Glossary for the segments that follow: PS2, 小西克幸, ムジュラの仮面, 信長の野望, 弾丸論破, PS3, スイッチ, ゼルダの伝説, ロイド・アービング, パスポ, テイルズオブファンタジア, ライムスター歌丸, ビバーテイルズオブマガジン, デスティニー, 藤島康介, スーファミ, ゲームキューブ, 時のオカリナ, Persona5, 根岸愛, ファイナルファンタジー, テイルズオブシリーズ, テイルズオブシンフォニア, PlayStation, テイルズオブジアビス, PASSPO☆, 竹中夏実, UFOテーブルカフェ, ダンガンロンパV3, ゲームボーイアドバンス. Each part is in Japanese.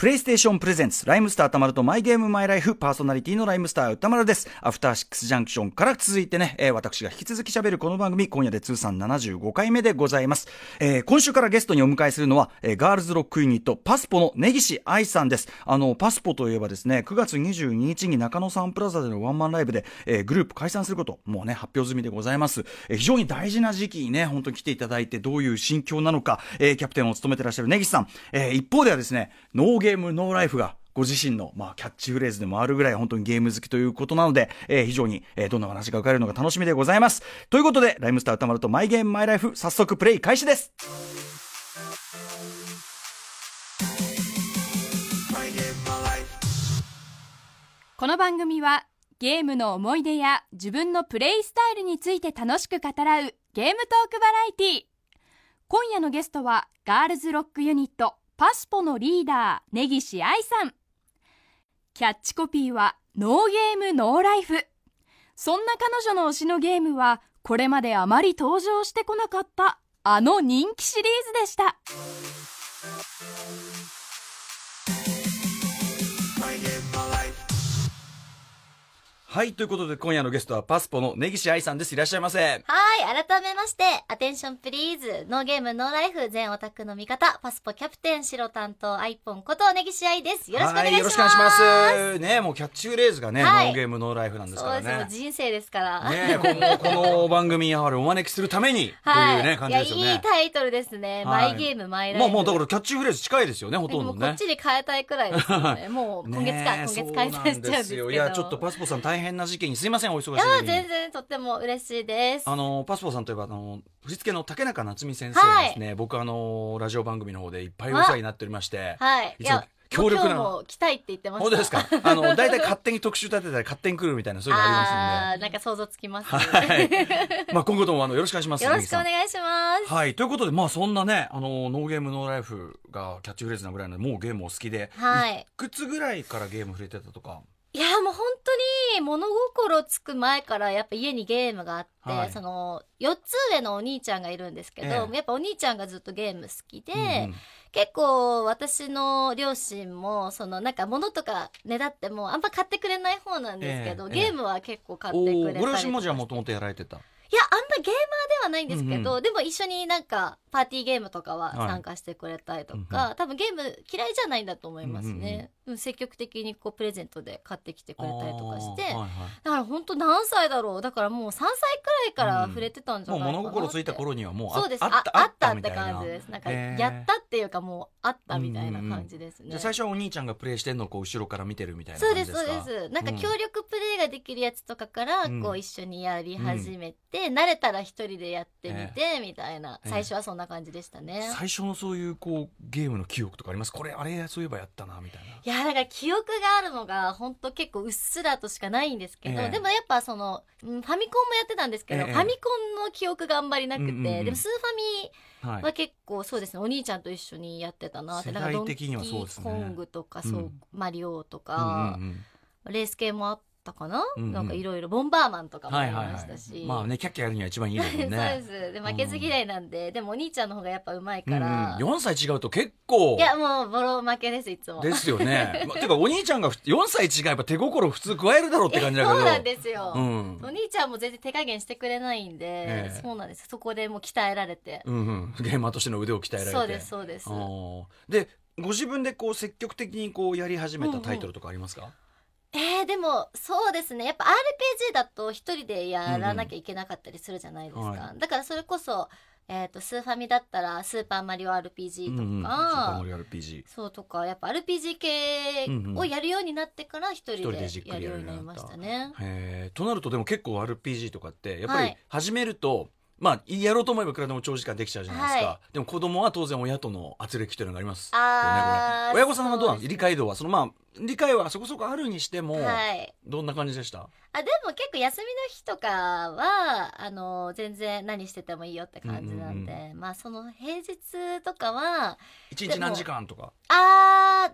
プレイステーションプレゼンツライムスター歌丸とマイゲームマイライフ、パーソナリティのライムスター歌丸です。アフターシックスジャンクションから続いてね、私が引き続き喋るこの番組、今夜で通算75回目でございます。今週からゲストにお迎えするのは、ガールズロックユニットパスポの根岸愛さんです。パスポといえばですね、9月22日に中野サンプラザでのワンマンライブで、グループ解散することもうね発表済みでございます。非常に大事な時期にね本当に来ていただいて、どういう心境なのか、キャプテンを務めてらっしゃる根岸さん、一方ではですね、ノーゲームノーライフがご自身の、キャッチフレーズでもあるぐらい本当にゲーム好きということなので、非常に、どんな話が伺えるのか楽しみでございます。ということで、ライムスター歌丸とマイゲームマイライフ、早速プレイ開始です。この番組はゲームの思い出や自分のプレイスタイルについて楽しく語らうゲームトークバラエティ。今夜のゲストはガールズロックユニットパスポのリーダー根岸愛さん。キャッチコピーはノーゲームノーライフ。そんな彼女の推しのゲームはこれまであまり登場してこなかったあの人気シリーズでした。はい、ということで今夜のゲストはパスポの根岸愛さんです。いらっしゃいませ。はい、改めまして、アテンションプリーズ、ノーゲームノーライフ、全オタクの味方、パスポキャプテン白担当アイポンこと根岸愛です。よろしくお願いします。よろしくお願いします。ね、もうキャッチフレーズがね、はい、ノーゲームノーライフなんですからね。そうです、人生ですからね。この番組にやはりお招きするためにというね感じですよね。いいタイトルですね、はい、マイゲームマイライフ。もうだからキャッチフレーズ近いですよね、ほとんどね。もうこっちに変えたいくらいですよね。もう今月か、ね、今月解散しちゃうんですけど。いや、ちょっとパスポさん大変な事件にすいません、お忙しいのに。いや、全然とっても嬉しいです。パスポさんといえば振り付けの竹中夏実先生ですね。はい、僕ラジオ番組の方でいっぱいお世話になっておりまして、はい、いつも強力な。今日も来たいって言ってました。本当ですか。だいたい勝手に特集立てたり勝手に来るみたいな、そういうのありますんで。なんか想像つきます、ね。はい。今後ともよろしくお願いします。よろしくお願いします。はい。ということで、そんなね、ノーゲームノーライフがキャッチフレーズなぐらいのもうゲームお好きで、はい。いくつぐらいからゲーム触れてたとか。いや、もう本当に物心つく前からやっぱ家にゲームがあって、はい、4つ上のお兄ちゃんがいるんですけど、やっぱお兄ちゃんがずっとゲーム好きで、結構私の両親もなんか物とかねだってもあんま買ってくれない方なんですけど、ゲームは結構買ってくれたりとか。ご両親もじゃあもともとやられてた。いや、あんまゲーマーではないんですけど、でも一緒になんかパーティーゲームとかは参加してくれたりとか、多分ゲーム嫌いじゃないんだと思いますね。積極的にプレゼントで買ってきてくれたりとかして、だから本当何歳だろう、だからもう3歳くらいから触れてたんじゃないかなって。もう物心ついた頃にはもうあったって感じです。なんかやったっていうかもうあったみたいな感じですね。じゃあ最初はお兄ちゃんがプレイしてんのをこう後ろから見てるみたいな感じですか。そうです、そうです。なんか協力プレイができるやつとかからこう一緒にやり始めて、慣れたら一人でやってみてみたいな、最初はそんな感じでしたね。最初のそういうこうゲームの記憶とかあります？これあれそういえばやったなみたいな。いや、だから記憶があるのが本当結構うっすらとしかないんですけど、でもやっぱファミコンもやってたんですけど、ファミコンの記憶があんまりなくて、でもスーファミは結構そうですね、お兄ちゃんと一緒にやってたなって。世代的にはそうですね。ドンキーコングとか、そうマリオとかレース系もあってかな、なんかいろいろボンバーマンとかもありましたし、まあね、キャッキャやるには一番いいですね。そうです。で、負けず嫌いなんで、でもお兄ちゃんの方がやっぱうまいから、4歳違うと結構。いや、もうボロ負けです、いつも。ですよね。てかお兄ちゃんが4歳違えば手心普通加えるだろうって感じだけど。そうなんですよ。お兄ちゃんも全然手加減してくれないんで、そうなんです。そこでもう鍛えられて、ゲーマーとしての腕を鍛えられて。そうです、そうです。で、ご自分でこう積極的にこうやり始めたタイトルとかありますか？でもそうですね、やっぱ RPG だと一人でやらなきゃいけなかったりするじゃないですか、だからそれこそ、スーファミだったらスーパーマリオ RPG とか、スーパーマリオ RPG そうとか、やっぱ RPG 系をやるようになってから一人でやるようになりましたね。となると、でも結構 RPG とかってやっぱり始めると、やろうと思えばいくらでも長時間できちゃうじゃないですか。でも子供は当然親との圧力というのがありますよね。親御さんはどうなんですか？理解度は理解はそこそこあるにしても、どんな感じでした？でも結構休みの日とかは全然何しててもいいよって感じなんで、その平日とかは一日何時間とか。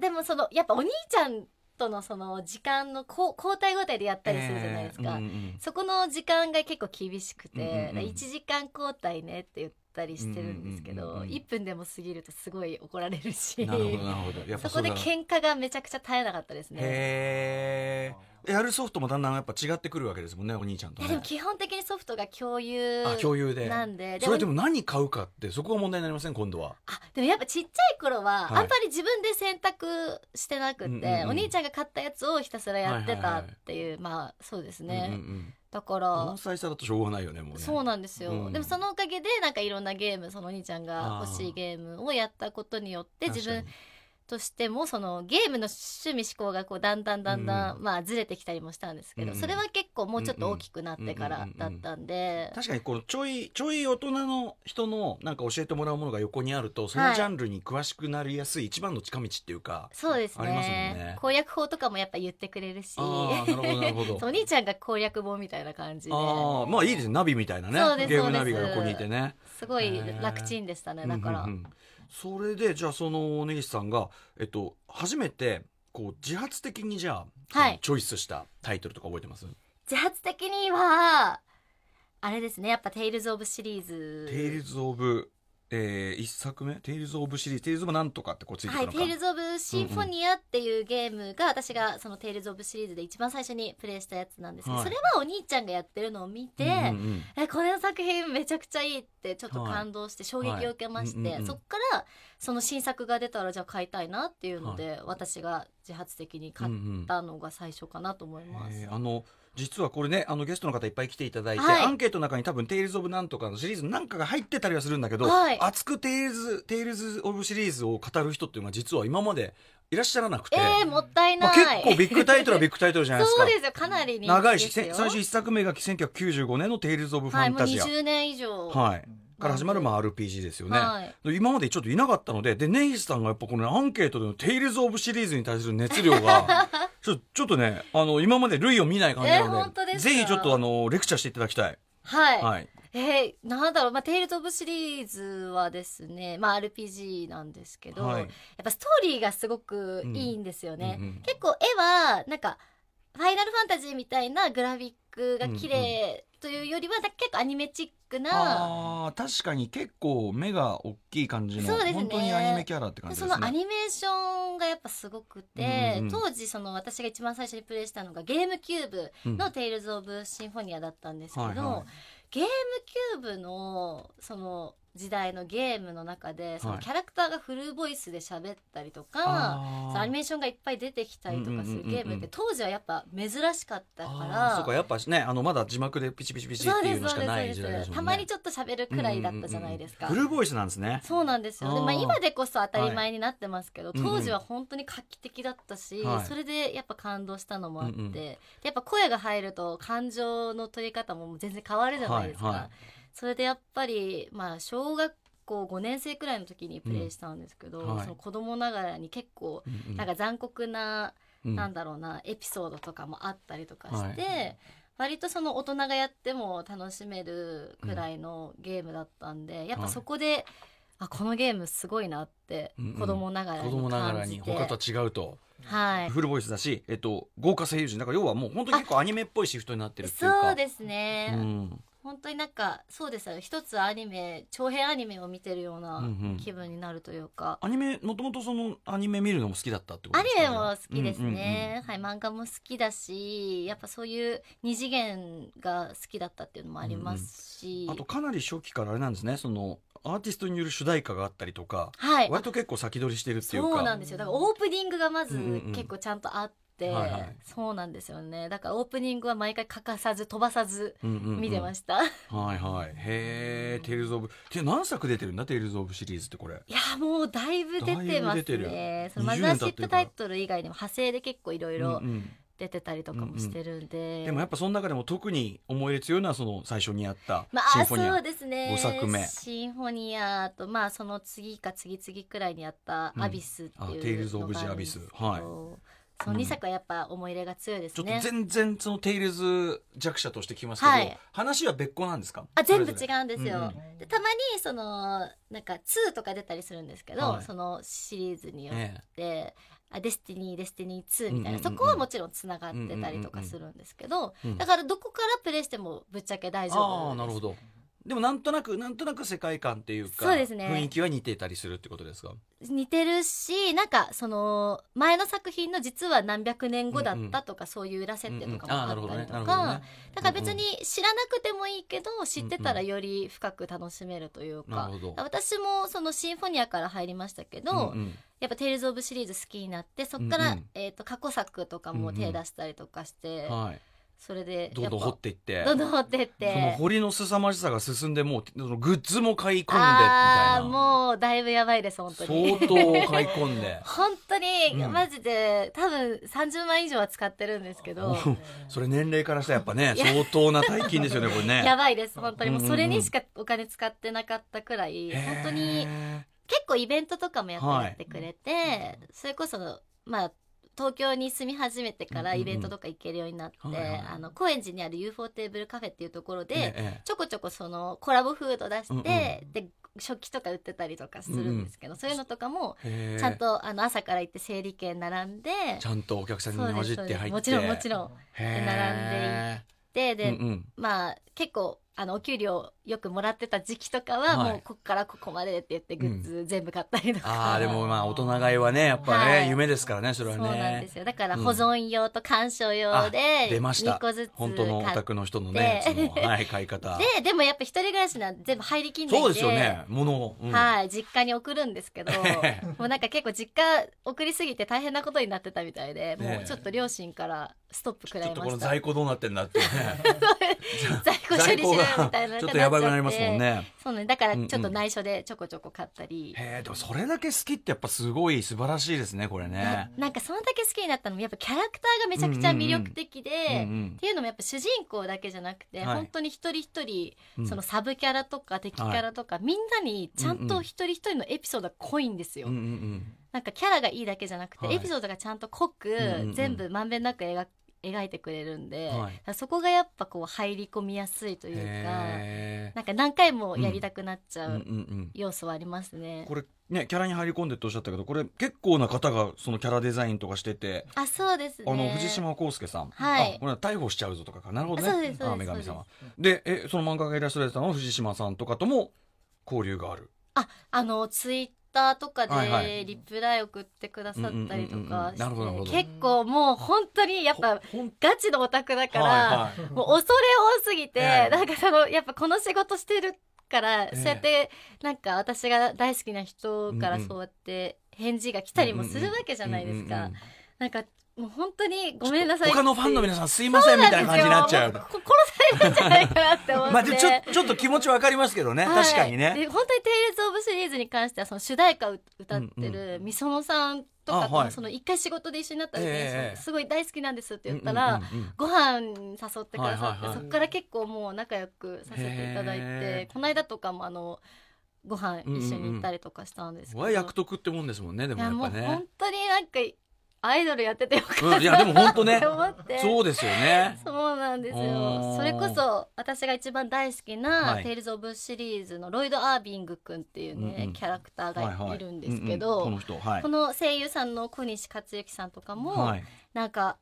でもやっぱお兄ちゃんとの時間の交代交代でやったりするじゃないですか。そこの時間が結構厳しくて、1時間交代ねって言って。ったりしてるんですけど、1分でも過ぎるとすごい怒られるし、なるほどなるほど、やっぱそこで喧嘩がめちゃくちゃ絶えなかったですね。へー、やるソフトもだんだんやっぱ違ってくるわけですもんね、お兄ちゃんとね。いやでも基本的にソフトが共有なんで、共有で、それでも何買うかってそこが問題になりません今度は。あ、でもやっぱちっちゃい頃はあんまり自分で選択してなくて、はい、お兄ちゃんが買ったやつをひたすらやってたっていう、はいはいはい、まあそうですね、うんうんうん、だから盆栽さだとしょうがないよね、もうね。そうなんですよ、うん、でもそのおかげでなんかいろんなゲーム、そのお兄ちゃんが欲しいゲームをやったことによって自分としてもそのゲームの趣味思考がこうだんだん、うん、まあずれてきたりもしたんですけど、うん、それは結構もうちょっと大きくなってからだったんで、確かにこうちょい大人の人のなんか教えてもらうものが横にあるとそのジャンルに詳しくなりやすい一番の近道っていうか、はい、そうですね、ありますもんね。攻略法とかもやっぱ言ってくれるし、あ、なるほどなるほどお兄ちゃんが攻略本みたいな感じで、あ、まあいいですね、ナビみたいなね、ゲームナビが横にいてね、すごい楽ちんでしたね。だから、うんうんうん、それでじゃあその根岸さんが、初めてこう自発的にじゃあ、はい、チョイスしたタイトルとか覚えてます？自発的にはあれですね、やっぱテイルズオブシリーズ、テイルズオブ、1作目テイルズオブシリーズ、テイルズオブなんとかってこうついてたのか、はい、テイルズオブシンフォニアっていうゲームが、うんうん、私がそのテイルズオブシリーズで一番最初にプレイしたやつなんですけど、はい、それはお兄ちゃんがやってるのを見て、うんうんうん、この作品めちゃくちゃいいってちょっと感動して衝撃を受けまして、はいはい、そっからその新作が出たらじゃあ買いたいなっていうので、はい、私が自発的に買ったのが最初かなと思います、うんうん、実はこれね、ゲストの方いっぱい来ていただいて、はい、アンケートの中に多分テイルズオブなんとかのシリーズなんかが入ってたりはするんだけど、はい、熱くテイルズオブシリーズを語る人っていうのは実は今までいらっしゃらなくて、もったいない、まあ、結構ビッグタイトルはビッグタイトルじゃないですかそうですよ、かなり人気ですよ、長いし、最初1作目が1995年のテイルズオブファンタジア、はい、もう20年以上、はい、から始まる、まあ RPG ですよね、はい、今までちょっといなかったので、で根岸さんがやっぱこのアンケートでのテイルズオブシリーズに対する熱量がちょっとね、今まで類を見ない感じなので、ぜひちょっとレクチャーしていただきたい。はい、はい、なんだろう、まあ、テイルズオブシリーズはですね、まあ、RPG なんですけど、はい、やっぱストーリーがすごくいいんですよね、うんうんうん、結構絵はなんかファイナルファンタジーみたいなグラフィックが綺麗というよりは、うんうん、結構アニメチックな、あ、確かに結構目が大きい感じの、そうですね、本当にアニメキャラって感じですね。そのアニメーションがやっぱすごくて、うんうん、当時その私が一番最初にプレイしたのがゲームキューブのテイルズオブシンフォニアだったんですけど、うん、はいはい、ゲームキューブのその時代のゲームの中でそのキャラクターがフルボイスで喋ったりとか、はい、そのアニメーションがいっぱい出てきたりとかするゲームって当時はやっぱ珍しかったから、あ、そうか、やっぱね、まだ字幕でピチピチピチっていうのしかない時代ですもんね。たまにちょっと喋るくらいだったじゃないですか、うんうんうん、フルボイスなんですね。そうなんですよ。で、まあ、今でこそ当たり前になってますけど、はい、当時は本当に画期的だったし、はい、それでやっぱ感動したのもあって、うんうん、やっぱ声が入ると感情の取り方も全然変わるじゃないですか、はいはい、それでやっぱり、まあ、小学校5年生くらいの時にプレイしたんですけど、うんはい、その子供ながらに結構なんか残酷な、うん、なんだろうな、エピソードとかもあったりとかして、はい、割とその大人がやっても楽しめるくらいのゲームだったんで、うん、やっぱそこで、はい、あ、このゲームすごいなって子供ながらに感じて、他と違うと、はい、フルボイスだし、豪華声優陣だから、要はもう本当に結構アニメっぽいシフトになってるっていうか、そうですね、うん、本当になんかそうですよ、一つアニメ、長編アニメを見てるような気分になるというか、うんうん、アニメ、もともとそのアニメ見るのも好きだったってことですか、ね、アニメも好きですね、うんうんうん、はい、漫画も好きだし、やっぱそういう二次元が好きだったっていうのもありますし、うんうん、あとかなり初期からあれなんですね、そのアーティストによる主題歌があったりとか、はい、割と結構先取りしてるっていうか、そうなんですよ、だからオープニングがまず結構ちゃんとあって、うんうん、はいはい、そうなんですよね、だからオープニングは毎回欠かさず飛ばさず見てました、うんうんうん、はいはい、へー、テイルズオブって何作出てるんだ、テイルズオブシリーズって。これいやもうだいぶ出てますね、そのマザーシップタイトル以外にも派生で結構いろいろ出てたりとかもしてるんで、うんうん、でもやっぱその中でも特に思い入れ強いのはその最初にやったシンフォニア、まあそうですね、5作目シンフォニアと、まあその次か次々くらいにやったアビスっていうのがあるんですけど、うん、テイルズオブジアビス、はい、その2作はやっぱ思い入れが強いですね、うん、ちょっと全然そのテイルズ弱者として聞きますけど、はい、話は別個なんですか。あ、全部違うんですよ、うんうん、でたまにそのなんか2とか出たりするんですけど、はい、そのシリーズによって、デスティニー、デスティニー2みたいな、うんうんうん、そこはもちろんつながってたりとかするんですけど、うんうんうん、だからどこからプレイしてもぶっちゃけ大丈夫です、うん、あ、なるほど、でもなんとなく世界観っていうか、そうですね、雰囲気は似てたりするってことですか？似てるし、なんかその前の作品の実は何百年後だったとか、うんうん、そういう裏設定とかもあったりとか、だから別に知らなくてもいいけど、知ってたらより深く楽しめるというか、うんうん、私もそのシンフォニアから入りましたけど、うんうん、やっぱテイルズオブシリーズ好きになって、そっから、うんうん、過去作とかも手出したりとかして、うんうん、はい、それでどんどん掘っていってその掘りの凄まじさが進んで、もうグッズも買い込んでみたいな、もうだいぶやばいです、本当に相当買い込んで本当に、うん、マジで多分30万以上は使ってるんですけどそれ年齢からしたらやっぱね相当な大金ですよねこれねやばいです、本当にもうそれにしかお金使ってなかったくらい、本当に結構イベントとかもやってくれて、はい、それこそまあ東京に住み始めてからイベントとか行けるようになって、うんうん、高円寺にある UFO テーブルカフェっていうところで、ちょこちょこそのコラボフード出して、うんうん、で食器とか売ってたりとかするんですけど、うんうん、そういうのとかもちゃんと朝から行って整理券並んで、ちゃんとお客さんに混じって入って、もちろん並んで行って、で、うんうん、まあ結構お給料よくもらってた時期とかは、もうここからここまでって言ってグッズ全部買ったりとか、うん、でもまあ大人買いはね、やっぱね、はい、夢ですからね、それはね。そうなんですよ。だから保存用と鑑賞用で2個ずつ買って、本当のお宅の人のね、その、買い方でもやっぱ一人暮らしなんで全部入りきんないんで、そうですよね、物を、うん、はい、実家に送るんですけどもうなんか結構実家送りすぎて大変なことになってたみたいで、もうちょっと両親からストップくらいました。ちょっとこの在庫どうなってんだってね在庫処理しないみたいな、ちょっとやばくなりますもんね。そうね、だからちょっと内緒でちょこちょこ買ったり、うんうん、でもそれだけ好きってやっぱすごい素晴らしいですね、これね。なんかそのだけ好きになったのもやっぱキャラクターがめちゃくちゃ魅力的で、うんうんうん、っていうのもやっぱ主人公だけじゃなくて、はい、本当に一人一人、うん、そのサブキャラとか敵キャラとか、はい、みんなにちゃんと一人一人のエピソードが濃いんですよ、うんうんうん、なんかキャラがいいだけじゃなくて、はい、エピソードがちゃんと濃く、うんうん、全部まんべんなく描いてくれるんで、はい、そこがやっぱこう入り込みやすいというか、なんか何回もやりたくなっちゃう要素はありますね、うんうんうん、これね、キャラに入り込んでっておっしゃったけど、これ結構な方がそのキャラデザインとかしてて、あ、そうですね、藤島康介さん、はい、あ、これは逮捕しちゃうぞとかかな、るほどね、女神様で、その漫画がイラストレーターの藤島さんとかとも交流がある、あ、ツイッターとかでリプライ送ってくださったりとかして、結構もう本当にやっぱガチのオタクだから、はいはい、もう恐れ多すぎて、なんかそのやっぱこの仕事してるから、そうやってなんか私が大好きな人からそうやって返事が来たりもするわけじゃないですか、なんかもう本当にごめんなさい、他のファンの皆さんすいませんみたいな感じになっちゃう、殺されるんじゃないかなって思ってまあちょっと気持ちわかりますけどね、はい、確かにね。で、本当にテイルズオブシリーズに関してはその主題歌を歌ってるみそのさんとかと、その一回仕事で一緒になった時に、すごい大好きなんですって言ったら、ご飯誘ってくださって、そこから結構もう仲良くさせていただいて、この間とかもご飯一緒に行ったりとかしたんですけど、役得ってもんですもんね。でもやっぱね、いやもう本当になんかアイドルやっててよかった、いやでも本当ねそうですよね、そうなんですよ。それこそ私が一番大好きな、はい、テイルズオブシリーズのロイド・アービングくんっていうね、キャラクターがいるんですけど、この声優さんの小西克幸さんとかも、はい、なんか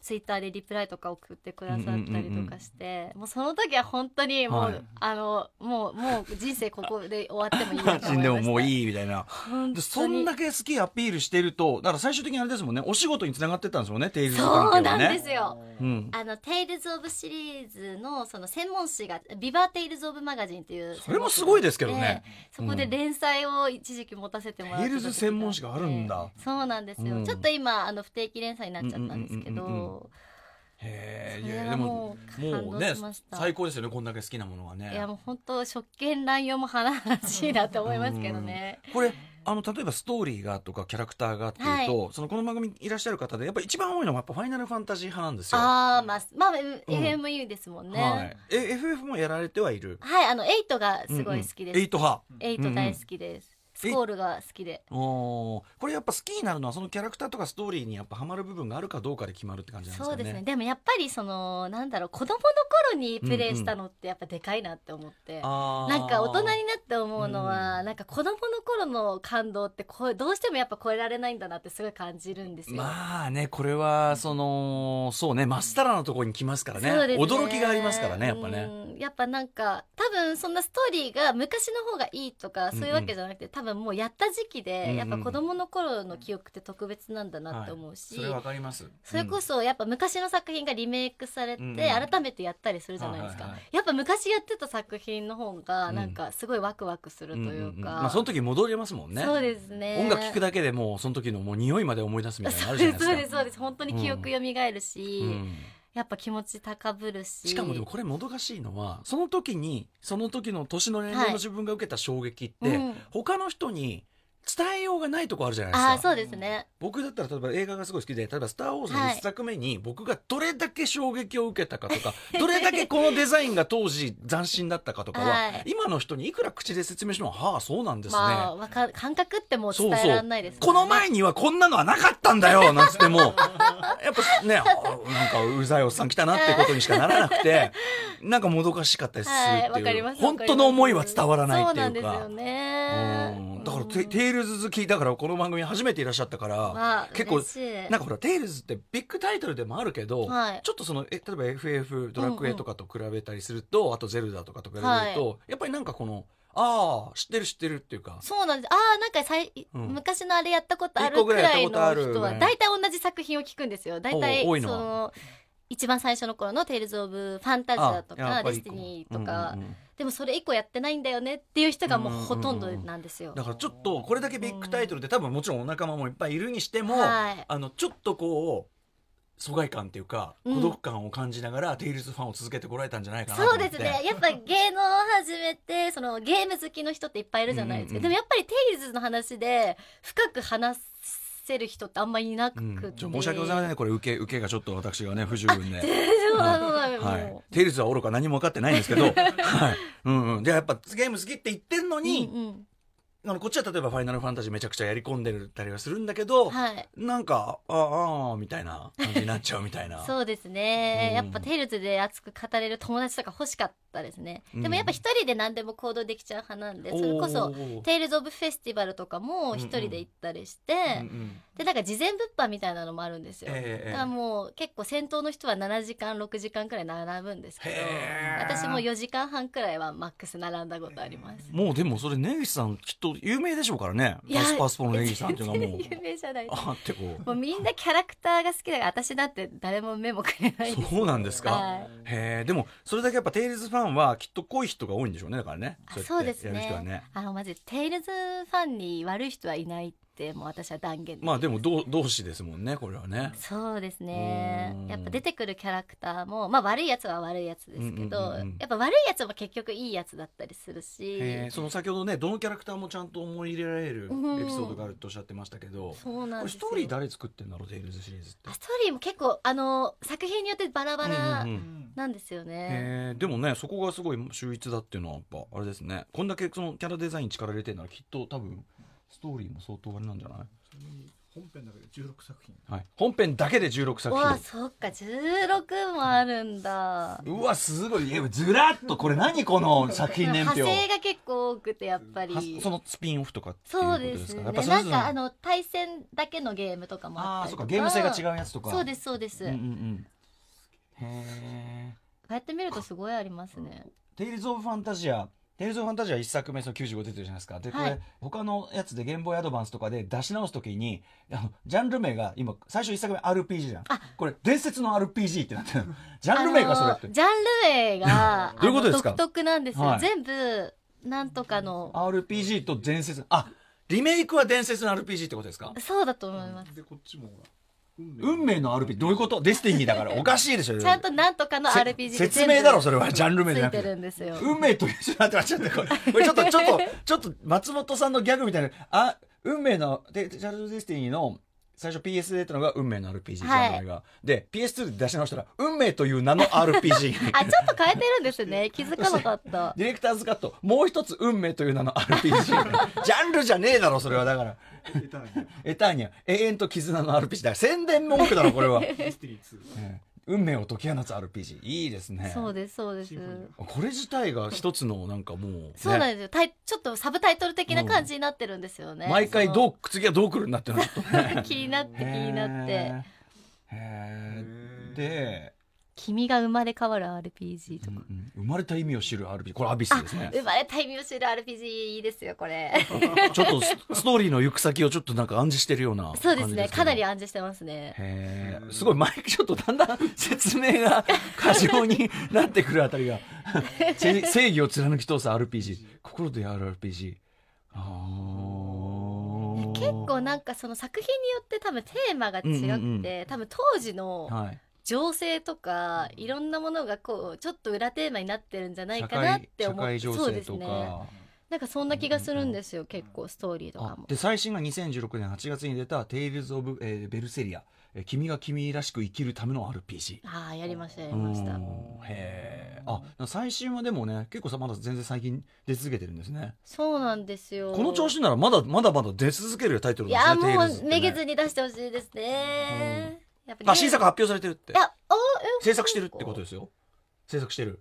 ツイッターでリプライとか送ってくださったりとかして、もうその時は本当にもう、はい、もう人生ここで終わってもいいと思いました死んでももういいみたいな。で、そんだけ好きアピールしてると、だから最終的にあれですもんね、お仕事に繋がってったんですもんね、テイルズの関係はね。そうなんですよ、うん、テイルズオブシリーズのその専門誌がビバーテイルズオブマガジンっていう、それもすごいですけどね、そこで連載を一時期持たせてもらって、テイルズ専門誌があるんだ。そうなんですよ、ちょっと今不定期連載になっちゃったんですけど、でももうね、最高ですよね、こんだけ好きなものはね。いやもう本当職権乱用も話しいなと思いますけどねこれ例えばストーリーがとかキャラクターがっていうと、はい、そのこの番組にいらっしゃる方でやっぱ一番多いのはやっぱファイナルファンタジー派なんですよ。FMU ですもんね、はい、FF もやられてはいる。はい、8がすごい好きです、8派、8大好きです、スコールが好きで。これやっぱ好きになるのはそのキャラクターとかストーリーにやっぱハマる部分があるかどうかで決まるって感じなんですかね。そうですね、でもやっぱりそのなんだろう、子供の頃にプレイしたのってやっぱでかいなって思って、なんか大人になって思うのは、なんか子供の頃の感動ってどうしてもやっぱ超えられないんだなってすごい感じるんですよ。まあね、これはそのそうね、まっさらなところに来ますからね、驚きがありますからね、やっぱね、やっぱなんか多多分そんなストーリーが昔の方がいいとかそういうわけじゃなくて、うんうん、多分もうやった時期で、うんうん、やっぱ子供の頃の記憶って特別なんだなって思うし、はい、それわかります。それこそやっぱ昔の作品がリメイクされて、うんうん、改めてやったりするじゃないですか、はいはいはい、やっぱ昔やってた作品の方がなんかすごいワクワクするというか、うんうんうん、まあ、その時戻りますもんね。そうですね、音楽聴くだけでもうその時のもう匂いまで思い出すみたいなのあるじゃないですか。そうですそうです、本当に記憶蘇るし、うんうん、やっぱ気持ち高ぶるし、しかもでもこれもどかしいのはその時にその時の年の年齢の自分が受けた衝撃って、はい、うん、他の人に伝えようがないとこあるじゃないですか。あ、そうですね。僕だったら例えば映画がすごい好きで、例えばスターウォーズの1作目に僕がどれだけ衝撃を受けたかとか、はい、どれだけこのデザインが当時斬新だったかとかは、はい、今の人にいくら口で説明しても、はあそうなんですね、まあ、感覚ってもう伝えられないですね。そうそう、この前にはこんなのはなかったんだよなんつってもやっぱね、なんかうざいおっさん来たなってことにしかならなくてなんかもどかしかったりするっていう、はい、本当の思いは伝わらないっていうか。そうなんですよね。だからテイルズ好きだからこの番組初めていらっしゃったから、まあ、結構なんかほらテイルズってビッグタイトルでもあるけど、はい、ちょっとその例えば FF ドラクエとかと比べたりすると、うんうん、あとゼルダとかと比べると、はい、やっぱりなんかこのああ知ってる知ってるっていうか、そうなんです。ああなんか昔のあれやったことあるくらいの人は大体、ね、同じ作品を聞くんですよ。大体その一番最初の頃のテイルズオブファンタジアとかデスティニーとか、うんうんうん、でもそれ以降やってないんだよねっていう人がもうほとんどなんですよ。だからちょっとこれだけビッグタイトルで多分もちろんお仲間もいっぱいいるにしても、はい、ちょっとこう疎外感っていうか孤独感を感じながら、うん、テイルズファンを続けてこられたんじゃないかなと思って。そうですね、やっぱ芸能を始めてそのゲーム好きの人っていっぱいいるじゃないですか、うんうん、でもやっぱりテイルズの話で深く話せる人ってあんまりいなくて、うん、申し訳ございませんね、これ受けがちょっと私がね不十分で、はい、テイルズは愚か何も分かってないんですけど、はい、うんうん、でやっぱゲーム好きって言ってんのに、うんうん、こっちは例えばファイナルファンタジーめちゃくちゃやり込んでるたりはするんだけど、はい、なんかあみたいな感じになっちゃうみたいなそうですね、うん、やっぱテイルズで熱く語れる友達とか欲しかったですね、うん、でもやっぱ一人で何でも行動できちゃう派なんで、それこそテイルズオブフェスティバルとかも一人で行ったりして、うんうん、でなんか事前物販みたいなのもあるんですよ、だからもう結構先頭の人は7時間6時間くらい並ぶんですけど、私も4時間半くらいはマックス並んだことあります。もうでもそれ根岸さんきっと有名でしょうからね。パスポの根岸さんっていうのはもう有名じゃない。あってこう。もうみんなキャラクターが好きだから、私だって誰も目もくれない。そうなんですか。はい、へえ。でもそれだけやっぱテイルズファンはきっと濃い人が多いんでしょうね。だからね。そうですね。マジテイルズファンに悪い人はいないってもう私は断言で。まあでも同志ですもんねこれはね。そうですね。やっぱ出てくるキャラクターもまあ悪いやつは悪いやつですけど、うんうんうん、やっぱ悪いやつも結局いいやつだったりするし。その先ほどねどのキャラクターもちゃんと思い入れられるエピソードがあるとおっしゃってましたけど、うん、そうなんですよ。これストーリー誰作ってんだろうテイルズシリーズって。ストーリーも結構作品によってバラバラなんですよね、うんうんうん、でもねそこがすごい秀逸だっていうのはやっぱあれですね。こんだけそのキャラデザイン力入れてるならきっと多分ストーリーも相当あれなんじゃない？本編だけで16作品、はい、本編だけで16作品。うわそっか16もあるんだ、うん、うわすごいずらっとこれ何この作品年表派生が結構多くてやっぱりそのスピンオフとかっていうことですか。そうですね、なんか対戦だけのゲームとかもあったりとか。あそうかゲーム性が違うやつとか。そうですそうです、うんうんうん、へえ。こうやって見るとすごいありますね。テイルズオブファンタジア1作目その95出てるじゃないですか。でこれ、はい、他のやつでゲームボーイアドバンスとかで出し直すときにジャンル名が今最初1作目 RPG じゃん。これ伝説の RPG ってなってるジャンル名がそれってジャンル名がどういうことですか。独特なんですよ、はい、全部なんとかの RPG と伝説。あリメイクは伝説の RPG ってことですか。そうだと思います、うん、でこっちも運命の RPG どういうこと。デスティニーだからおかしいでしょちゃんとなんとかの RPG 説明だろそれはジャンル名じゃなくて運命と一緒になってまっちゃってこれちょっと松本さんのギャグみたいな。あ運命のでジャルデスティニーの最初 PS でやったのが運命の RPG じゃないが、はい、で PS2 で出し直したら運命という名の RPG あちょっと変えてるんですね気づかなかったディレクターズカットもう一つ運命という名の RPG ジャンルじゃねえだろそれは。だからエターニャ永遠と絆の RPG だから宣伝文句だろこれは運命を解き放つ RPG いいですね。そうですそうです。これ自体が一つのなんかもう、ね、そうなんですよ。ちょっとサブタイトル的な感じになってるんですよね、うん、毎回次はどう来るんだってなって、ね、気になって。へーで君が生まれ変わる RPG とか、うんうん、生まれた意味を知る RPG、 これアビスですね。生まれた意味を知る RPG いいですよこれちょっとストーリーの行く先をちょっとなんか暗示してるような感じですね。そうですね、かなり暗示してますね。へー、すごい前ちょっとだんだん説明が過剰になってくるあたりが正義を貫き通す RPG、 心である RPG。 結構なんかその作品によって多分テーマが違って、多分当時の、はい、情勢とかいろんなものがこうちょっと裏テーマになってるんじゃないかなって思って、そうですね、なんかそんな気がするんですよ、結構ストーリーとかも。で最新が2016年8月に出たテイルズオブ、ベルセリア、君が君らしく生きるための RPG。 あ、やりましたやりました。へー、あ、最新はでもね結構さまだ全然最近出続けてるんですね。そうなんですよ、この調子ならまだ出続けるタイトルですね。いやもう、ね、めげずに出してほしいですね。やっぱり新作発表されてるって、いや制作してるってことですよ。制作してる、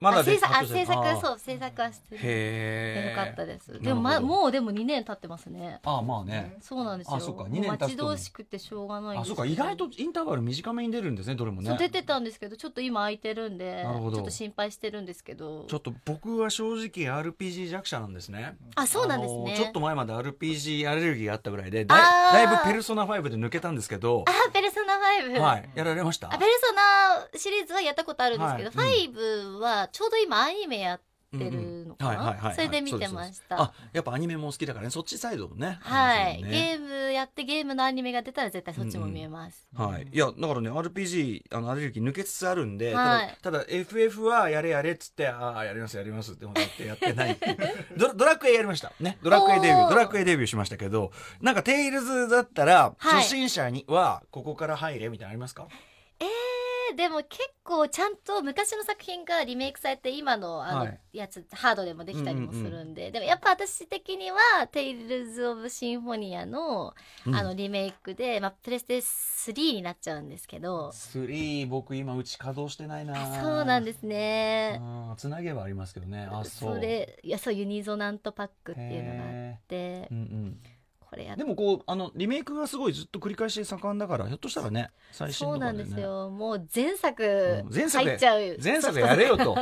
まだ制作はしてる。へえ、よかったです。でも、もうでも2年経ってますね。ああまあね、そうなんですよ。あそうか、2年経つと待ち遠しくてしょうがないんです。あそうか、意外とインターバル短めに出るんですね、どれもね。そう出てたんですけどちょっと今空いてるんで、ちょっと心配してるんですけど。ちょっと僕は正直 RPG 弱者なんですね。あそうなんですね。ちょっと前まで RPG アレルギーがあったぐらいで、だいぶ Persona 5で抜けたんですけど。あ Persona 5、はい、やられました。 Persona シリーズはやったことあるんですけど、はい、5はちょうど今アニメやってるのかな、それで見てました。あやっぱアニメも好きだからね、そっちサイドもね。はい、ゲームやってゲームのアニメが出たら絶対そっちも見えます。はい、いやだからね RPG アレルギー抜けつつあるんで、ただ FF はやれやれっつって、あやりますやりますって思ってやってないっていうドラクエやりましたね。ドラクエデビューしましたけど、なんかテイルズだったら初心者にはここから入れみたいなのありますか？でも結構ちゃんと昔の作品がリメイクされて今のやつ、はい、ハードでもできたりもするんで、でもやっぱ私的にはテイルズオブシンフォニア の、リメイクで、まあ、プレステ3になっちゃうんですけど、3僕今うち稼働してないな。そうなんですね。つなげばありますけどね。あ それいやそうユニゾナントパックっていうのがあって、これやでもこうリメイクがすごいずっと繰り返し盛んだから、ひょっとしたらね最新とかでね。そうなんですよ、もう前作入っちゃう、前作やれよと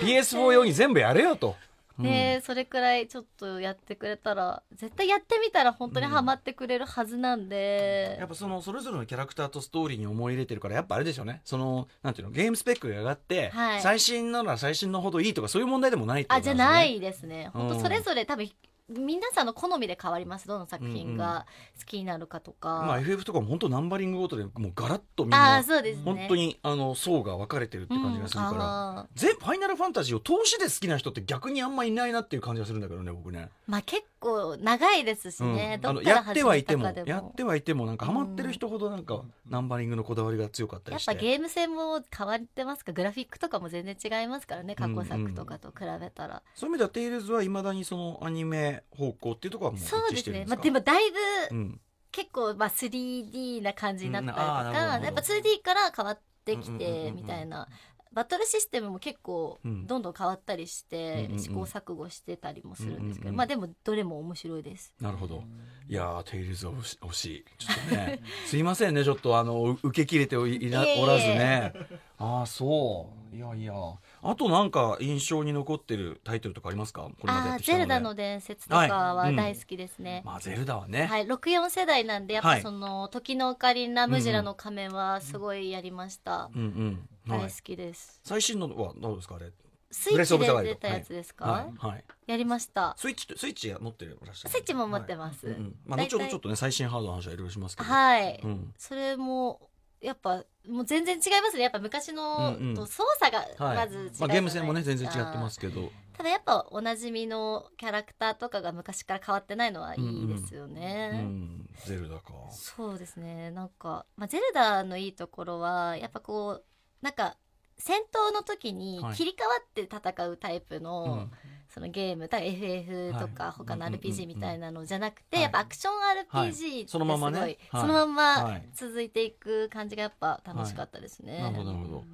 PS4 用に全部やれよとね、それくらいちょっとやってくれたら、絶対やってみたら本当にハマってくれるはずなんで、やっぱそれぞれのキャラクターとストーリーに思い入れてるから、やっぱあれでしょうね、なんていうの、ゲームスペックが上がって、はい、最新なら最新のほどいいとかそういう問題でもないってことですね。あじゃないですね、本当それぞれ多分皆さんの好みで変わります。どの作品が好きになるかとか、まあ、FF とかも本当ナンバリングごとでもうガラッとみんな、ね、本当に層が分かれてるって感じがするから、ファイナルファンタジーを通しで好きな人って逆にあんまいないなっていう感じがするんだけどね、僕ね。まあ結構長いですしね、どっから始めたかでも。やってはいてもなんかハマってる人ほどなんかナンバリングのこだわりが強かったりして、やっぱゲーム性も変わってますか、グラフィックとかも全然違いますからね、過去作とかと比べたら、そういう意味ではテイルズはいまだにそのアニメ方向っていうところはもう一致してるんですか？そうですね、まあ、でもだいぶ、結構、まあ、3D な感じになったりとか、やっぱ 2D から変わってきてみたいな、バトルシステムも結構どんどん変わったりして、試行錯誤してたりもするんですけど、まあでもどれも面白いです。なるほど、いやテイルズは惜しい、ちょっとねすいませんね、ちょっと受け切れておらずね。ああそう、いやいや、あとなんか印象に残ってるタイトルとかありますか？これまでやってきたので。ゼルダの伝説とかは大好きですね、まあゼルダはね、はい、64世代なんでやっぱその、時のオカリナ、ムジュラの仮面はすごいやりました、大好きです、はい、最新のはどうですかあれ？スイッチで出たやつですか？やりました。スイッチ持ってる、スイッチも持ってます、まあ、後ほどちょっとね最新ハードの話はいろいろしますけど、それもやっぱもう全然違いますね、やっぱ昔のと操作がまず違い、まあ、ゲーム性もね全然違ってますけど、ただやっぱおなじみのキャラクターとかが昔から変わってないのはいいですよね、ゼルダか。そうですね、なんか、まあ、ゼルダのいいところはやっぱこうなんか戦闘の時に切り替わって戦うタイプの、そのゲーム、FF とか他の RPG みたいなのじゃなくて、やっぱアクション RPG ってすごい、そのまま続いていく感じがやっぱ楽しかったですね。なるほどなるほど。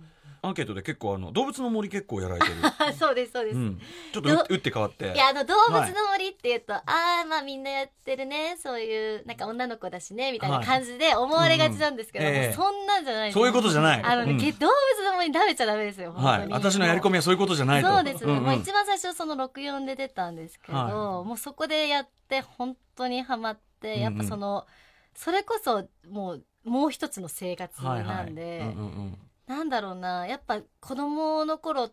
アンケートで結構動物の森結構やられてるそうですそうです、うん、ちょっと打って変わって、いや動物の森って言うと、はい、あーまあみんなやってるね、そういうなんか女の子だしねみたいな感じで思われがちなんですけど、はい、そんなんじゃないです、そういうことじゃない、うん、動物の森舐めちゃダメですよ本当に、はい、私のやり込みはそういうことじゃないと、そうです、うんうん、もう一番最初その64で出たんですけど、はい、もうそこでやって本当にハマって、やっぱその、うんうん、それこそもう一つの生活なんで、はいはい、うんうんうん、なんだろうな、やっぱ子供の頃って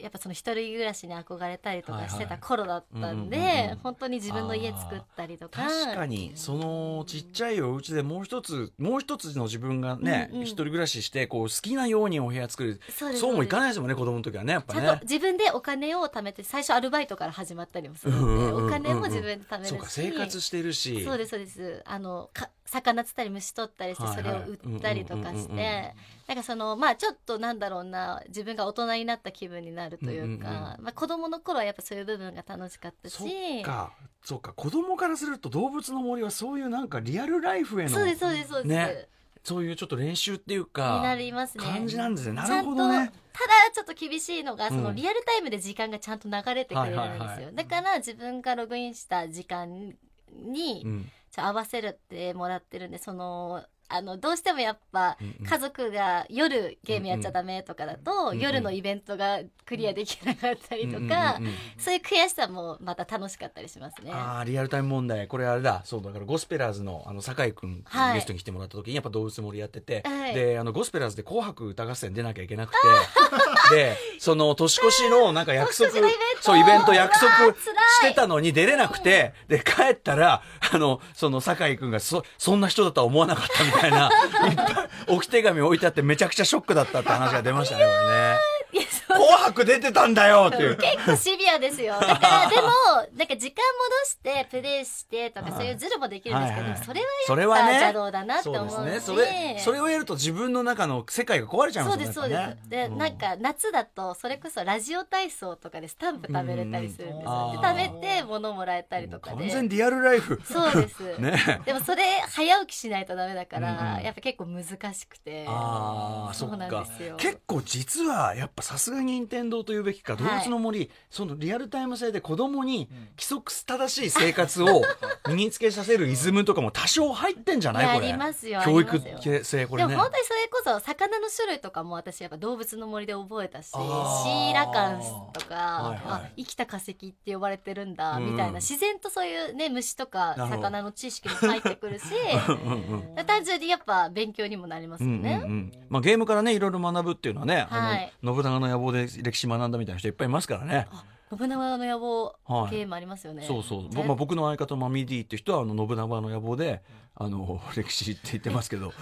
やっぱその一人暮らしに憧れたりとかしてた頃だったんで、はいはい、うんうんうん、本当に自分の家作ったりとか、確かにそのちっちゃいお家でもう一つの自分がね、うんうん、一人暮らししてこう好きなようにお部屋作る、そうもいかないですもんね、子供の時はね、やっぱねちゃんと自分でお金を貯めて、最初アルバイトから始まったりもするので、うんうんうん、お金も自分で貯めるし、そうか生活してるし、そうですそうです、魚つったり虫取ったりしてそれを売ったりとかして、なんかそのまあちょっとなんだろうな、自分が大人になった気分になるというか、うんうんうん、まあ、子供の頃はやっぱそういう部分が楽しかったし、そうか子供からすると動物の森はそういうなんかリアルライフへの、そうですそうですそうです、ね、そういうちょっと練習っていうかになりますね、感じなんですね、なるほどね。ただちょっと厳しいのが、そのリアルタイムで時間がちゃんと流れてくれるんですよ、はいはいはい、だから自分がログインした時間に、うん、合わせるってもらってるんで、そのどうしてもやっぱ家族が夜ゲームやっちゃダメとかだと、うんうん、夜のイベントがクリアできなかったりとか、うんうんうん、そういう悔しさもまた楽しかったりしますね。あリアルタイム問題、これあれだ、そうだからゴスペラーズの酒井くんゲストに来てもらった時にやっぱ動物森やってて、はい、でゴスペラーズで紅白歌合戦出なきゃいけなくてでその年越しのなんか約束そうイベント約束してたのに出れなくて、で帰ったらその酒井くんがそんな人だとは思わなかったみたいないっぱい置き手紙置いてあってめちゃくちゃショックだったって話が出ましたね。いや紅白出てたんだよっていう結構シビアですよ。だからでもなんか時間戻してプレイしてとかそういうズルもできるんですけど、はいはい、それはやっぱ邪道だなって思うし、そうですね、それをやると自分の中の世界が壊れちゃいますよね。そうですそうです。で、なんか夏だとそれこそラジオ体操とかでスタンプ貯めれたりするんですよ。で、貯めて物もらえたりとかで完全リアルライフ。そうです、ね、でもそれ早起きしないとダメだから、うん、やっぱ結構難しくて、あそうなんですよ。結構実はやっぱさすが任天堂というべきか、動物の森、はい、そのリアルタイム制で子供に規則正しい生活を身につけさせるイズムとかも多少入ってんじゃないこれ。ありますよ。教育性これね。でも本当にそれこそ魚の種類とかも私やっぱ動物の森で覚えたし、シーラカンスとか、はいはい、生きた化石って呼ばれてるんだみたいな、うん、自然とそういうね虫とか魚の知識も入ってくるし、単純にやっぱ勉強にもなりますよね。うんうんうん、まあゲームからねいろいろ学ぶっていうのはね、はい、信長の野望で歴史学んだみたいな人いっぱいいますからね。信長の野望ゲームありますよね。はい、そうそう、まあ、僕の相方マミディって人は信長の野望で歴史って言ってますけど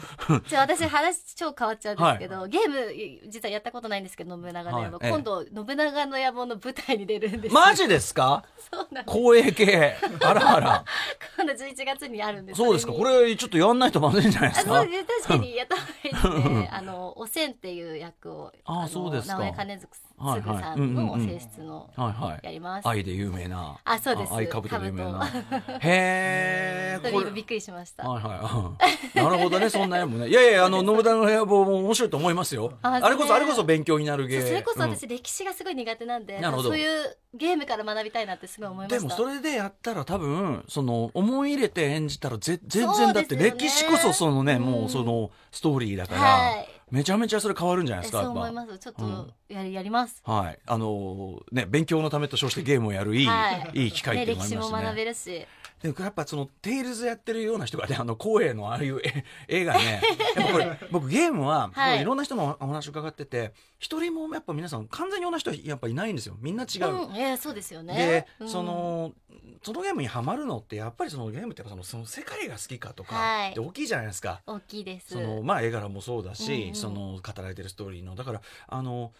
私話超変わっちゃうんですけど、はい、ゲーム実はやったことないんですけど信長の野望、はい、今度信長の野望の舞台に出るんです。マジですか？そうなんです。光栄系あらあら今度11月にあるんです。そうですか。これちょっとやんないとまずいんじゃないですか。あそうです確かにやったほうがいいですねおせんっていう役を直江兼続さんの正室のやります。愛で有名な。あそうです。愛兜で有名なへーこれびっくりしました。はいはい、なるほどね。そんなやもね。いやいや信長の野望も面白いと思いますよ。あれこそ勉強になるゲーム。それこそ私、うん、歴史がすごい苦手なんで、そういうゲームから学びたいなってすごい思いました。でもそれでやったら多分その思い入れて演じたら全然、だって歴史こそそのね、うん、もうそのストーリーだから。はいめちゃめちゃそれ変わるんじゃないですか。そう思います。ちょっとやります、うん、はいね勉強のためと称してゲームをやるいい機会って思いましたね。歴史も学べるし、でもやっぱそのテイルズやってるような人がね光栄のああいう映画ねやっぱこれ僕ゲームはいろんな人のお話を伺ってて一、はい、人もやっぱ皆さん完全に同じ人やっぱいないんですよ。みんな違う、うんそうですよね。で、うん、そのゲームにハマるのってやっぱりそのゲームってその世界が好きかとか、はい、って大きいじゃないですか。大きいです。絵柄もそうだし、うんうん、その語られてるストーリーのだから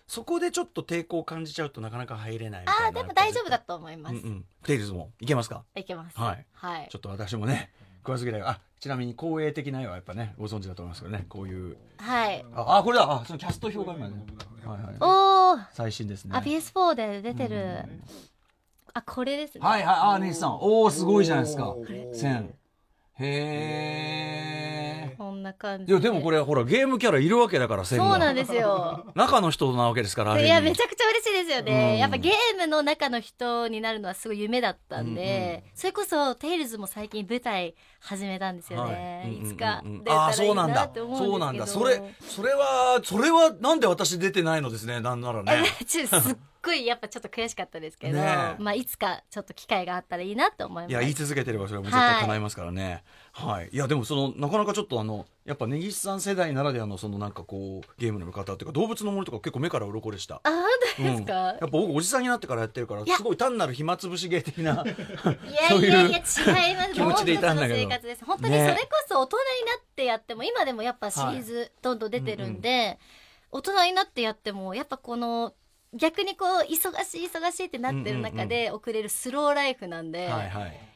そこでちょっと抵抗を感じちゃうとなかなか入れないみたいな。あでも大丈夫だと思います、うんうん、テイルズもいけますか？いけます。はい、はい、ちょっと私もね詳しくないちなみに光栄的な絵はやっぱねご存知だと思いますけどね。こういうはいこれだそのキャスト表が今ね、はいはい、おー最新ですね。PS4 で出てる、うんこれですね。はいはいネギさんおーすごいじゃないですか。線へーこんなな感じで。いやでもこれほらゲームキャラいるわけだから、そうなんですよ。中の人なわけですから。いやめちゃくちゃ嬉しいですよね、うん、やっぱゲームの中の人になるのはすごい夢だったんで、うんうん、それこそテイルズも最近舞台始めたんですよね、はい、いつか出たらいいなって思うんですけど。そうなんだ、それはなんで私出てないのですね、なんならねすっごいやっぱちょっと悔しかったですけど、ね、まあいつかちょっと機会があったらいいなって思います。いや言い続けてればそれはもう絶対叶いますからね、はい、はい、いやでもそのなかなかちょっとやっぱ根岸さん世代ならではのそのなんかこうゲームの見方っていうか動物の森とか結構目から鱗でした。ああ本当ですか、うん、やっぱ僕おじさんになってからやってるからすごい単なる暇つぶし芸的なそういう気持ちでいたんだけど、生活です本当に。それこそ大人になってやっても、今でもやっぱシリーズどんどん出てるんで、はいうんうん、大人になってやってもやっぱこの逆にこう忙しいってなってる中で送れるスローライフなんで、うんうんうん、や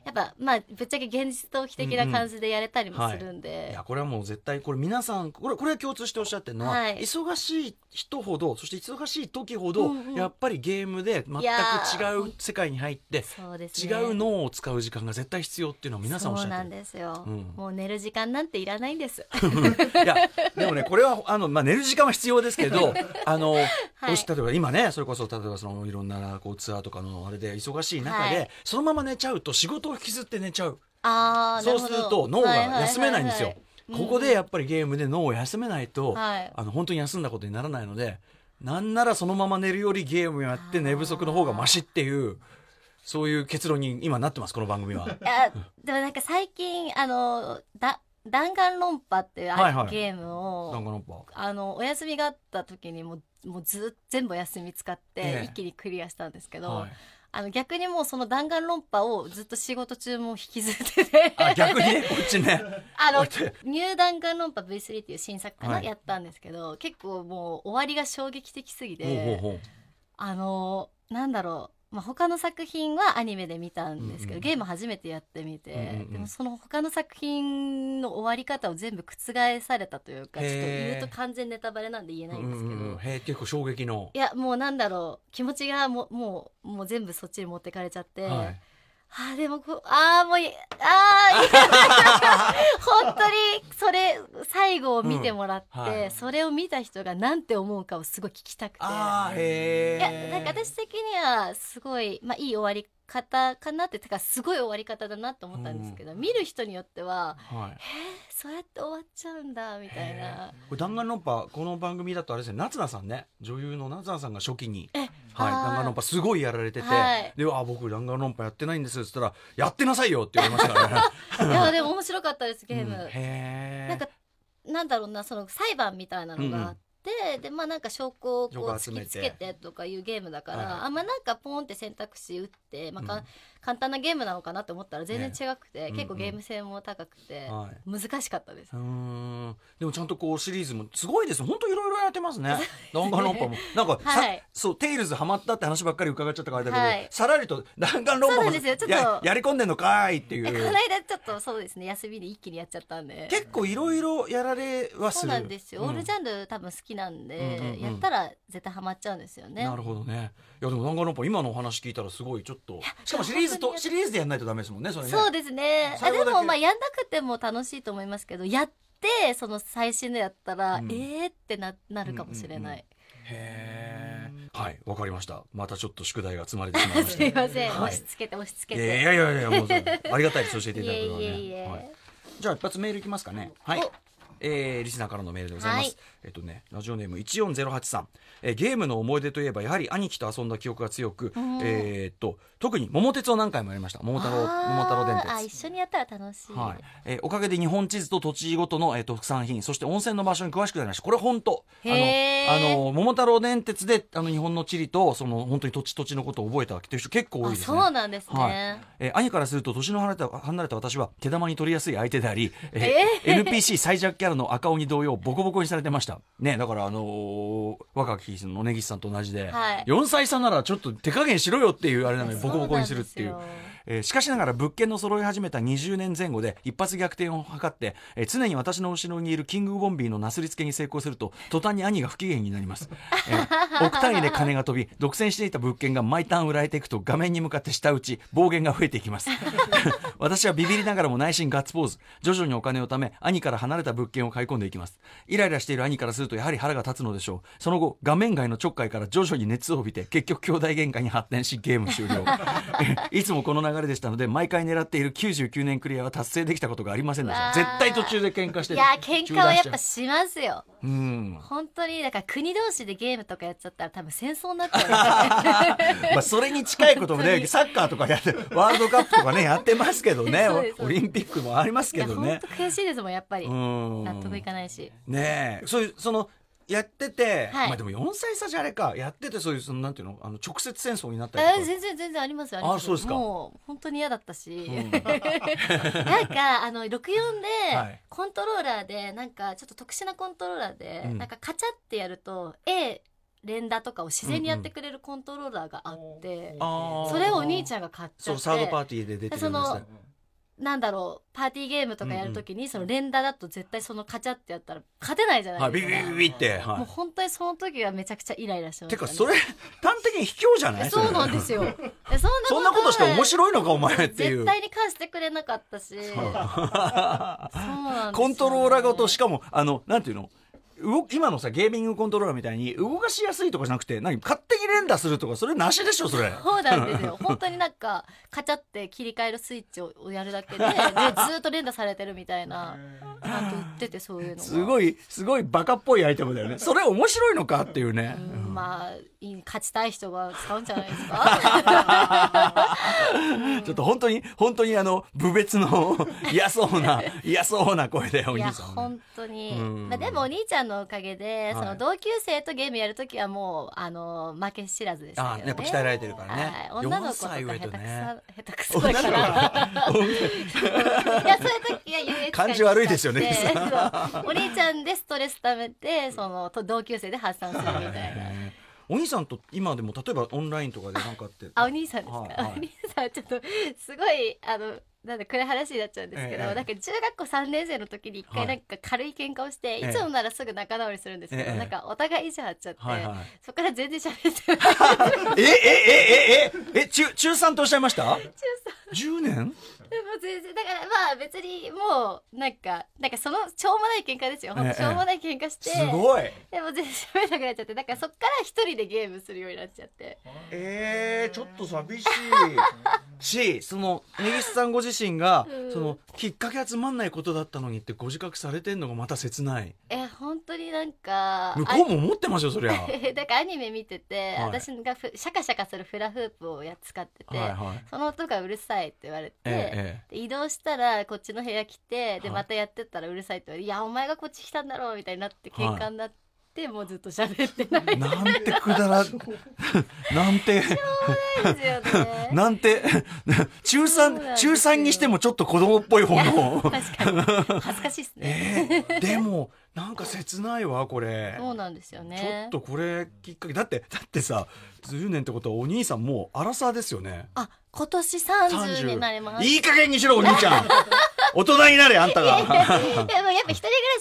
っぱまあぶっちゃけ現実逃避的な感じでやれたりもするんで、うんうんはい、いやこれはもう絶対これ皆さんこれは共通しておっしゃってるのは、はい、忙しい人ほどそして忙しい時ほど、うんうん、やっぱりゲームで全く違う世界に入って、ね、違う脳を使う時間が絶対必要っていうのは皆さんおっしゃってる。そうなんですよ、うん、もう寝る時間なんていらないんですいやでもねこれはまあ、寝る時間は必要ですけどはい、例えば今ねそれこそ例えばそのいろんなこうツアーとかのあれで忙しい中で、はい、そのまま寝ちゃうと仕事を引きずって寝ちゃう。あ、そうすると脳が休めないんですよ、はいはいはいはい、ここでやっぱりゲームで脳を休めないと、うん、本当に休んだことにならないので、なんならそのまま寝るよりゲームやって寝不足の方がマシっていうそういう結論に今なってますこの番組は。いやでもなんか最近弾丸論破っていう、はいはい、ゲームをお休みがあった時にもう全部休み使って一気にクリアしたんですけど、はい、逆にもうその弾丸論破をずっと仕事中も引きずってて逆にねこっちねニュー弾丸論破 V3 っていう新作かな、はい、やったんですけど、結構もう終わりが衝撃的すぎて、ほうほうほうなんだろう、まあ、他の作品はアニメで見たんですけど、うんうん、ゲーム初めてやってみて、うんうん、でもその他の作品の終わり方を全部覆されたというか、ちょっと言うと完全ネタバレなんで言えないんですけど、うんうん、結構衝撃の、いやもうなんだろう、気持ちがもう全部そっちに持ってかれちゃって、はい、はあ、でももういい本当にそれ最後を見てもらって、うんはい、それを見た人がなんて思うかをすごい聞きたくて、いやなんか私的にはすごい、まあ、いい終わり方かなって、てかすごい終わり方だなと思ったんですけど、うん、見る人によっては、はい、そうやって終わっちゃうんだみたいな。これ弾丸論破、この番組だとあれですね、夏菜さんね、女優の夏菜さんが初期にはい、弾丸論破すごいやられてて、はい、で僕弾丸論破やってないんですって言ったら、やってなさいよって言われましたからねいやでも面白かったですゲーム、うん、へー、なんだろうな、その裁判みたいなのがあって、うんでまあ、なんか証拠をこう突きつけてとかいうゲームだから、はい、なんかポンって選択肢打って、まあうん、簡単なゲームなのかなと思ったら全然違くて、ね、結構ゲーム性も高くて、うんうん、難しかったです。うーん、でもちゃんとこうシリーズもすごいです、本当いろいろやってますね弾丸論破もなんか、はい、そうテイルズハマったって話ばっかり伺っちゃったからだけど、はい、さらりと弾丸論破もやり込んでんのかいっていう。この間ちょっとそうですね、休みで一気にやっちゃったんで結構いろいろやられはする。そうなんですよ、オールジャンル多分好きなんで、うんうんうん、やったら絶対ハマっちゃうんですよね。なるほどね。いやでも弾丸論破今のお話聞いたらすごいちょっと、しかもシリーズでやんないとダメですもんね、それね。そうですね。でもまあやんなくても楽しいと思いますけど、やってその最新でやったら、うん、ってなるかもしれない、うんうんうん、へー、はい、わかりました。またちょっと宿題が積まれてしまいましたすいません、はい、押し付けていやもうありがたいです教えていただくのはねはい、じゃあ一発メールいきますかね。はい、リスナーからのメールでございます、はい、ラジオネーム14083さん、ゲームの思い出といえばやはり兄貴と遊んだ記憶が強く、特に桃鉄を何回もやりました。桃太郎電鉄、あ、一緒にやったら楽しい、はい、おかげで日本地図と土地ごとの、特産品、そして温泉の場所に詳しくなりました。これ本当桃太郎電鉄で日本の地理とその本当に土地のことを覚えたわけという人結構多いですね。あ、そうなんですね、はい、兄からすると年の離れた私は手玉に取りやすい相手であり、NPC 最弱キャラの赤鬼同様ボコボコにされてましたね。だから若き日の根岸さんと同じで、はい、4歳差ならちょっと手加減しろよっていうあれなのにボコボコにするっていう。しかしながら物件の揃い始めた20年前後で一発逆転を図って、常に私の後ろにいるキングボンビーのなすりつけに成功すると途端に兄が不機嫌になります、億単位で金が飛び独占していた物件が毎ターン売られていくと画面に向かって下打ち暴言が増えていきます私はビビりながらも内心ガッツポーズ。徐々にお金を貯め兄から離れた物件を買い込んでいきます。イライラしている兄からするとやはり腹が立つのでしょう。その後画面外のちょっかいから徐々に熱を帯びて結局兄弟喧嘩に発展しゲーム終了いつもこの流れでしたので毎回狙っている99年クリアは達成できたことがありませんでした。絶対途中で喧嘩してる。いや喧嘩はやっぱしますよ。うん本当にだから国同士でゲームとかやっちゃったら多分戦争になっちゃう、ねまあ、それに近いこともねサッカーとかやってワールドカップとかねやってますけどねオリンピックもありますけどね。本当悔しいですもんやっぱり納得いかないしねえ。そういうそのやってて、はい、まあでも4歳差じゃあれかやっててそういうそのなんていうのあの直接戦争になったりとか、全然ありますよ。あそうですか。もう本当に嫌だったし、うん、なんかあの64でコントローラーでなんかちょっと特殊なコントローラーで、うん、なんかカチャってやると A 連打とかを自然にやってくれるコントローラーがあって、うんうん、それをお兄ちゃんが買っちゃって、そうサードパーティーで出てるんですね。なんだろうパーティーゲームとかやるときに、うん、その連打だと絶対そのカチャってやったら勝てないじゃないですか、はい、ビビビビって、はい、もう本当にその時はめちゃくちゃイライラしてましたね。てかそれ端的に卑怯じゃない？そうなんですよそんなことして面白いのかお前っていう絶対に貸してくれなかったしそうなんです、ね、コントローラーごとしかもあのなんていうの今のさゲーミングコントローラーみたいに動かしやすいとかじゃなくて何勝手に連打するとかそれなしでしょそれ。そうなんですよ本当になんかカチャって切り替えるスイッチをやるだけ でずっと連打されてるみたいななんて言っててそういうのがすごいバカっぽいアイテムだよね。それ面白いのかっていうねうんまあ勝ちたい人が使うんじゃないですかちょっと本当にあの無別の嫌そうな声でお兄さん、ね、いや本当に、まあ、でもお兄ちゃんのおかげで、はい、その同級生とゲームやるときはもうあの負け知らずですけどね。あやっぱ鍛えられてるからね。女の子とか下手くそだからいやそういうときは優越感じ悪いですよねお兄ちゃんでストレス溜めてその同級生で発散するみたいなお兄さんと今でも例えばオンラインとかでなんかってお兄さんですか、はいはい、お兄さんはちょっとすごいあのなんで暗い話になっちゃうんですけど、なんか中学校3年生の時に一回なんか軽い喧嘩をして、はい、いつもならすぐ仲直りするんですけど、なんかお互い意地張っちゃって、はいはい、そこから全然喋ってないえ中3とおっしゃいました？中3 10年でも全然だからまあ別にもうなんかそのしょうもない喧嘩ですよ、しょうもない喧嘩して、すごいでも全然喋れなくなっちゃってだからそっから一人でゲームするようになっちゃってちょっと寂しいしその根岸さんご自身が、そのきっかけはつまんないことだったのにってご自覚されてんのがまた切ない。本当になんか向こうも思ってますよそりゃだからアニメ見てて、はい、私がシャカシャカするフラフープを使ってて、はいはい、その音がうるさいって言われて、移動したらこっちの部屋来てでまたやってったらうるさいって言われて、はい、いやお前がこっち来たんだろうみたいになって喧嘩になって、はい、もうずっと喋ってないなんてくだらなんてしょうがないですよねなんて中3にしてもちょっと子供っぽい方の確かに恥ずかしいですね、でもなんか切ないわこれ。そうなんですよね。ちょっとこれきっかけだってさ10年ってことはお兄さんもうアラサーですよね。あ今年30になります。いい加減にしろお兄ちゃん大人になれあんたがいやもうやっぱ一人暮ら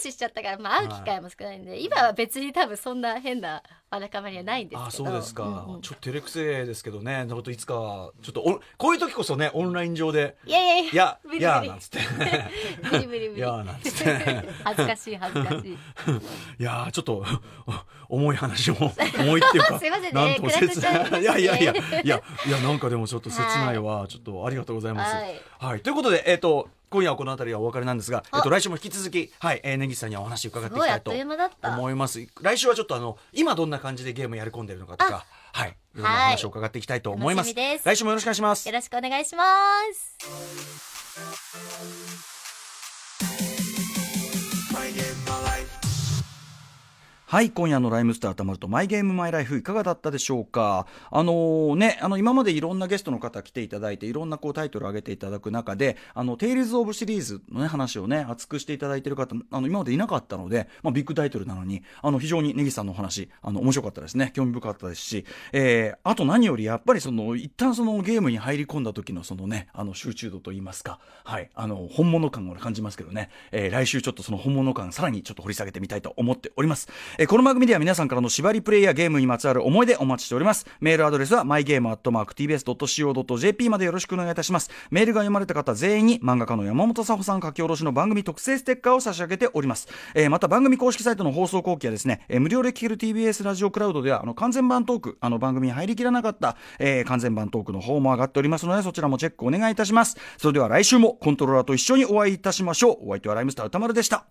ししちゃったから、まあ、会う機会も少ないんで、はい、今は別に多分そんな変なわだかまりはないんですけど。あそうですか、うんうん、ちょっと照れくせですけどね。なんかいつかちょっとこういう時こそねオンライン上でいやなんつって無理いやなんつって恥ずかしいいやちょっと重い話も重いっていうかすいませんね暗くしちゃいましたね。いやなんかでもちょっと切ないわ、はい、ちょっとありがとうございます、はいはい、ということで今夜はこの辺りはお別れなんですが、来週も引き続き、はい、根岸さんにはお話伺っていきたいと思います。来週はちょっと今どんな感じでゲームやり込んでるのかとか、はい、いろんな話を伺っていきたいと思います。来週もよろしくお願いします。よろしくお願いします。はい、今夜のライムスターたまるとマイゲームマイライフいかがだったでしょうか。今までいろんなゲストの方来ていただいていろんなこうタイトルを上げていただく中でテイルズオブシリーズの、ね、話をね熱くしていただいている方今までいなかったので、ビッグタイトルなのに非常に根岸さんのお話面白かったですね、興味深かったですし、あと何よりやっぱり一旦そのゲームに入り込んだ時のね集中度といいますか、はい、本物感を感じますけどね、来週ちょっとその本物感さらにちょっと掘り下げてみたいと思っております。この番組では皆さんからの縛りプレイやゲームにまつわる思い出お待ちしております。メールアドレスは mygame@tbs.co.jp までよろしくお願いいたします。メールが読まれた方全員に漫画家の山本佐穂さん書き下ろしの番組特製ステッカーを差し上げております。また番組公式サイトの放送後期はですね、無料で聴ける TBS ラジオクラウドでは完全版トーク番組に入りきらなかった、完全版トークの方も上がっておりますのでそちらもチェックお願いいたします。それでは来週もコントローラーと一緒にお会いいたしましょう。お相手はライムスター歌丸でした。